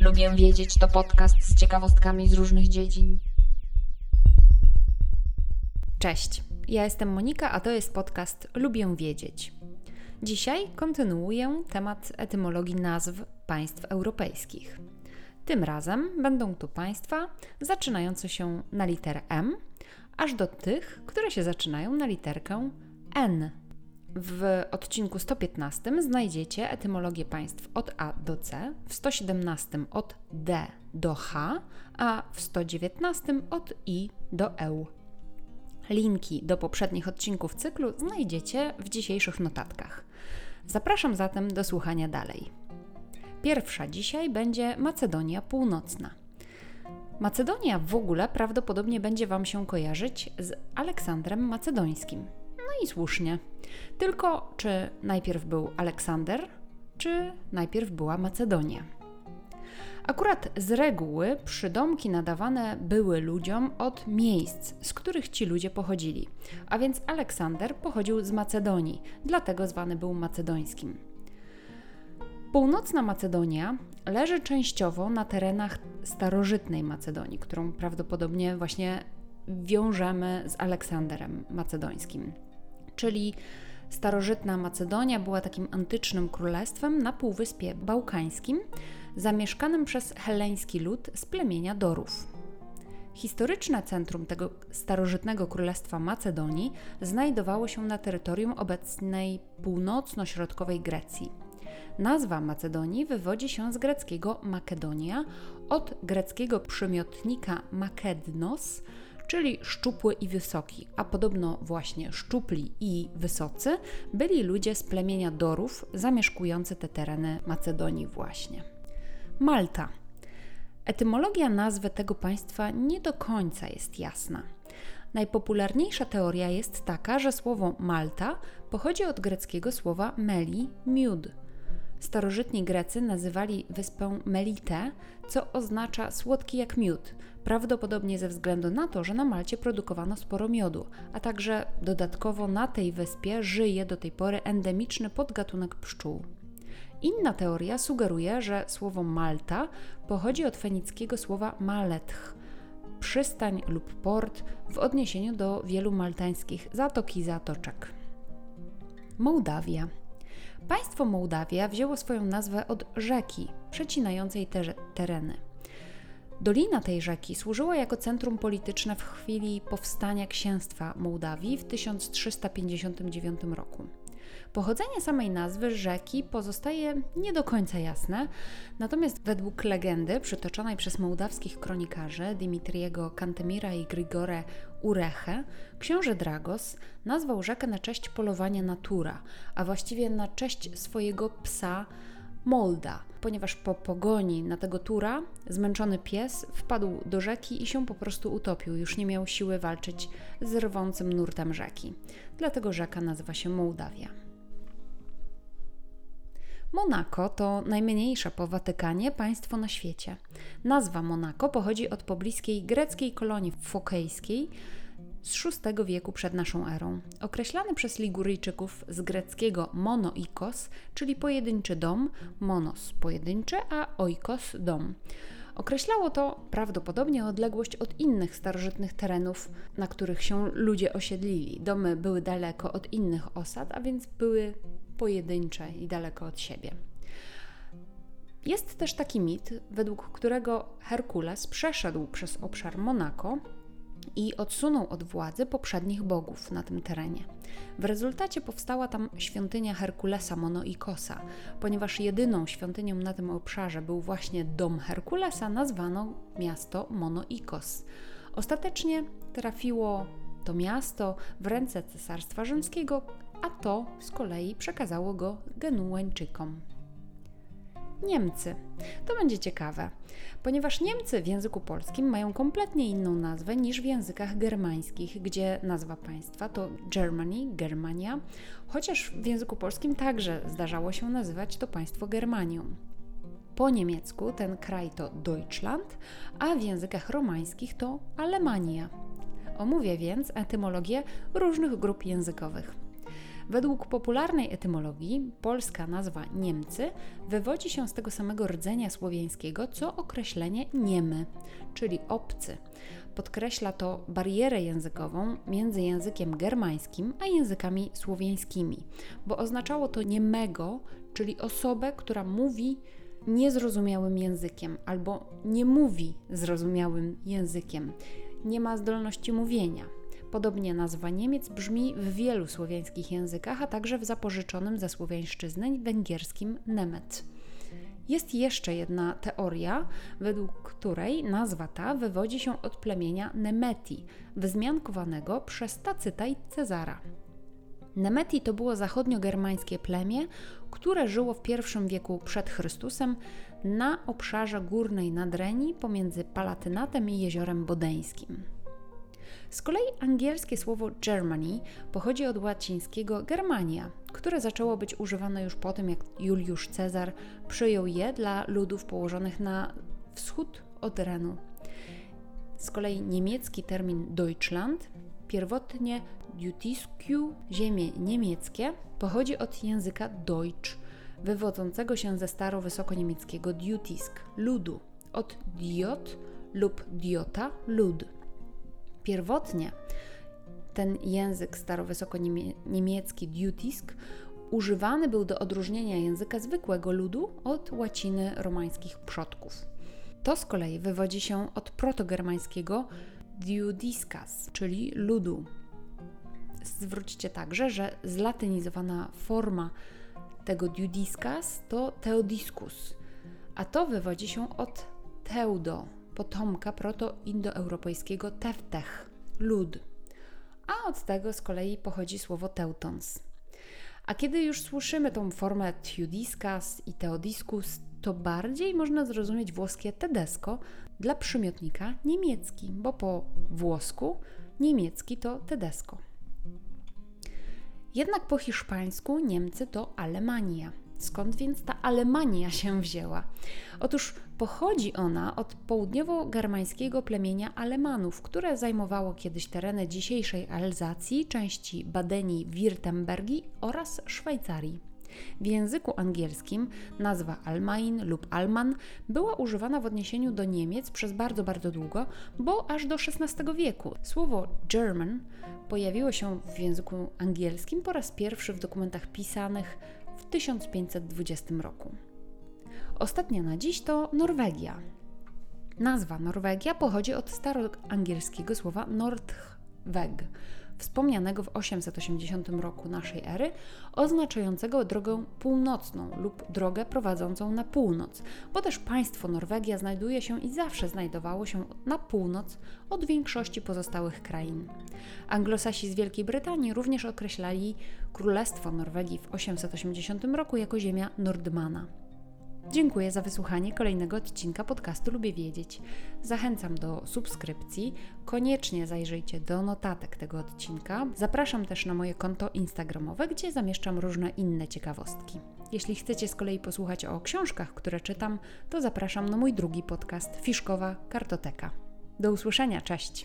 Lubię wiedzieć to podcast z ciekawostkami z różnych dziedzin. Cześć, ja jestem Monika, a to jest podcast Lubię wiedzieć. Dzisiaj kontynuuję temat etymologii nazw państw europejskich. Tym razem będą to państwa zaczynające się na literę M, aż do tych, które się zaczynają na literkę N. W odcinku 115 znajdziecie etymologię państw od A do C, w 117 od D do H, a w 119 od I do EU. Linki do poprzednich odcinków cyklu znajdziecie w dzisiejszych notatkach. Zapraszam zatem do słuchania dalej. Pierwsza dzisiaj będzie Macedonia Północna. Macedonia w ogóle prawdopodobnie będzie Wam się kojarzyć z Aleksandrem Macedońskim. No i słusznie. Tylko czy najpierw był Aleksander, czy najpierw była Macedonia? Akurat z reguły przydomki nadawane były ludziom od miejsc, z których ci ludzie pochodzili. A więc Aleksander pochodził z Macedonii, dlatego zwany był macedońskim. Północna Macedonia leży częściowo na terenach starożytnej Macedonii, którą prawdopodobnie właśnie wiążemy z Aleksanderem Macedońskim. Czyli starożytna Macedonia była takim antycznym królestwem na Półwyspie Bałkańskim, zamieszkanym przez helleński lud z plemienia Dorów. Historyczne centrum tego starożytnego królestwa Macedonii znajdowało się na terytorium obecnej północno-środkowej Grecji. Nazwa Macedonii wywodzi się z greckiego Makedonia, od greckiego przymiotnika makednos, czyli szczupły i wysoki, a podobno właśnie szczupli i wysocy byli ludzie z plemienia Dorów zamieszkujący te tereny Macedonii właśnie. Malta. Etymologia nazwy tego państwa nie do końca jest jasna. Najpopularniejsza teoria jest taka, że słowo Malta pochodzi od greckiego słowa meli, miód. Starożytni Grecy nazywali wyspę Melite, co oznacza słodki jak miód, prawdopodobnie ze względu na to, że na Malcie produkowano sporo miodu, a także dodatkowo na tej wyspie żyje do tej pory endemiczny podgatunek pszczół. Inna teoria sugeruje, że słowo Malta pochodzi od fenickiego słowa maletch, przystań lub port, w odniesieniu do wielu maltańskich zatok i zatoczek. Mołdawia. Państwo Mołdawia wzięło swoją nazwę od rzeki przecinającej te tereny. Dolina tej rzeki służyła jako centrum polityczne w chwili powstania Księstwa Mołdawii w 1359 roku. Pochodzenie samej nazwy rzeki pozostaje nie do końca jasne, natomiast według legendy przytoczonej przez mołdawskich kronikarzy Dimitriego Kantemira i Grigore Ureche, książę Dragos nazwał rzekę na cześć polowania natura, a właściwie na cześć swojego psa Molda, ponieważ po pogoni na tego tura zmęczony pies wpadł do rzeki i się po prostu utopił, już nie miał siły walczyć z rwącym nurtem rzeki. Dlatego rzeka nazywa się Mołdawia. Monako to najmniejsze po Watykanie państwo na świecie. Nazwa Monako pochodzi od pobliskiej greckiej kolonii fokejskiej z VI wieku przed naszą erą. Określany przez Liguryjczyków z greckiego monoikos, czyli pojedynczy dom, monos pojedynczy, a oikos dom. Określało to prawdopodobnie odległość od innych starożytnych terenów, na których się ludzie osiedlili. Domy były daleko od innych osad, a więc były pojedyncze i daleko od siebie. Jest też taki mit, według którego Herkules przeszedł przez obszar Monako i odsunął od władzy poprzednich bogów na tym terenie. W rezultacie powstała tam świątynia Herkulesa Monoikosa. Ponieważ jedyną świątynią na tym obszarze był właśnie dom Herkulesa, nazwano miasto Monoikos. Ostatecznie trafiło to miasto w ręce Cesarstwa Rzymskiego, a to z kolei przekazało go Genueńczykom. Niemcy. To będzie ciekawe, ponieważ Niemcy w języku polskim mają kompletnie inną nazwę niż w językach germańskich, gdzie nazwa państwa to Germany, Germania, chociaż w języku polskim także zdarzało się nazywać to państwo Germanium. Po niemiecku ten kraj to Deutschland, a w językach romańskich to Alemania. Omówię więc etymologię różnych grup językowych. Według popularnej etymologii polska nazwa Niemcy wywodzi się z tego samego rdzenia słowiańskiego, co określenie niemy, czyli obcy. Podkreśla to barierę językową między językiem germańskim a językami słowiańskimi, bo oznaczało to niemego, czyli osobę, która mówi niezrozumiałym językiem albo nie mówi zrozumiałym językiem, nie ma zdolności mówienia. Podobnie nazwa Niemiec brzmi w wielu słowiańskich językach, a także w zapożyczonym ze słowiańszczyzny węgierskim Nemet. Jest jeszcze jedna teoria, według której nazwa ta wywodzi się od plemienia Nemeti, wzmiankowanego przez Tacyta i Cezara. Nemeti to było zachodniogermańskie plemię, które żyło w I wieku przed Chrystusem na obszarze górnej Nadrenii pomiędzy Palatynatem i jeziorem Bodeńskim. Z kolei angielskie słowo Germany pochodzi od łacińskiego Germania, które zaczęło być używane już po tym, jak Juliusz Cezar przyjął je dla ludów położonych na wschód od Renu. Z kolei niemiecki termin Deutschland, pierwotnie Jutisku, ziemie niemieckie, pochodzi od języka Deutsch, wywodzącego się ze starowysokoniemieckiego Jutisk, ludu, od diot lub diota, lud. Pierwotnie ten język starowysokoniemiecki Jutisk używany był do odróżnienia języka zwykłego ludu od łaciny romańskich przodków. To z kolei wywodzi się od protogermańskiego Diudiscas, czyli ludu. Zwróćcie także, że zlatynizowana forma tego Diudiscas to Theodiscus, a to wywodzi się od Teudo, potomka protoindoeuropejskiego teftech, lud, a od tego z kolei pochodzi słowo teutons. A kiedy już słyszymy tą formę Theodiscas i Theodiscus, to bardziej można zrozumieć włoskie tedesco dla przymiotnika niemiecki, bo po włosku niemiecki to tedesco. Jednak po hiszpańsku Niemcy to Alemania. Skąd więc ta Alemania się wzięła? Otóż pochodzi ona od południowo-germańskiego plemienia Alemanów, które zajmowało kiedyś tereny dzisiejszej Alzacji, części Badenii, Wirtembergii oraz Szwajcarii. W języku angielskim nazwa Almain lub Alman była używana w odniesieniu do Niemiec przez bardzo, bardzo długo, bo aż do XVI wieku. Słowo German pojawiło się w języku angielskim po raz pierwszy w dokumentach pisanych w 1520 roku. Ostatnia na dziś to Norwegia. Nazwa Norwegia pochodzi od staroangielskiego słowa Nordweg, wspomnianego w 880 roku naszej ery, oznaczającego drogę północną lub drogę prowadzącą na północ, bo też państwo Norwegia znajduje się i zawsze znajdowało się na północ od większości pozostałych krain. Anglosasi z Wielkiej Brytanii również określali Królestwo Norwegii w 880 roku jako ziemia Nordmana. Dziękuję za wysłuchanie kolejnego odcinka podcastu Lubię Wiedzieć. Zachęcam do subskrypcji, koniecznie zajrzyjcie do notatek tego odcinka. Zapraszam też na moje konto instagramowe, gdzie zamieszczam różne inne ciekawostki. Jeśli chcecie z kolei posłuchać o książkach, które czytam, to zapraszam na mój drugi podcast Fiszkowa Kartoteka. Do usłyszenia, cześć!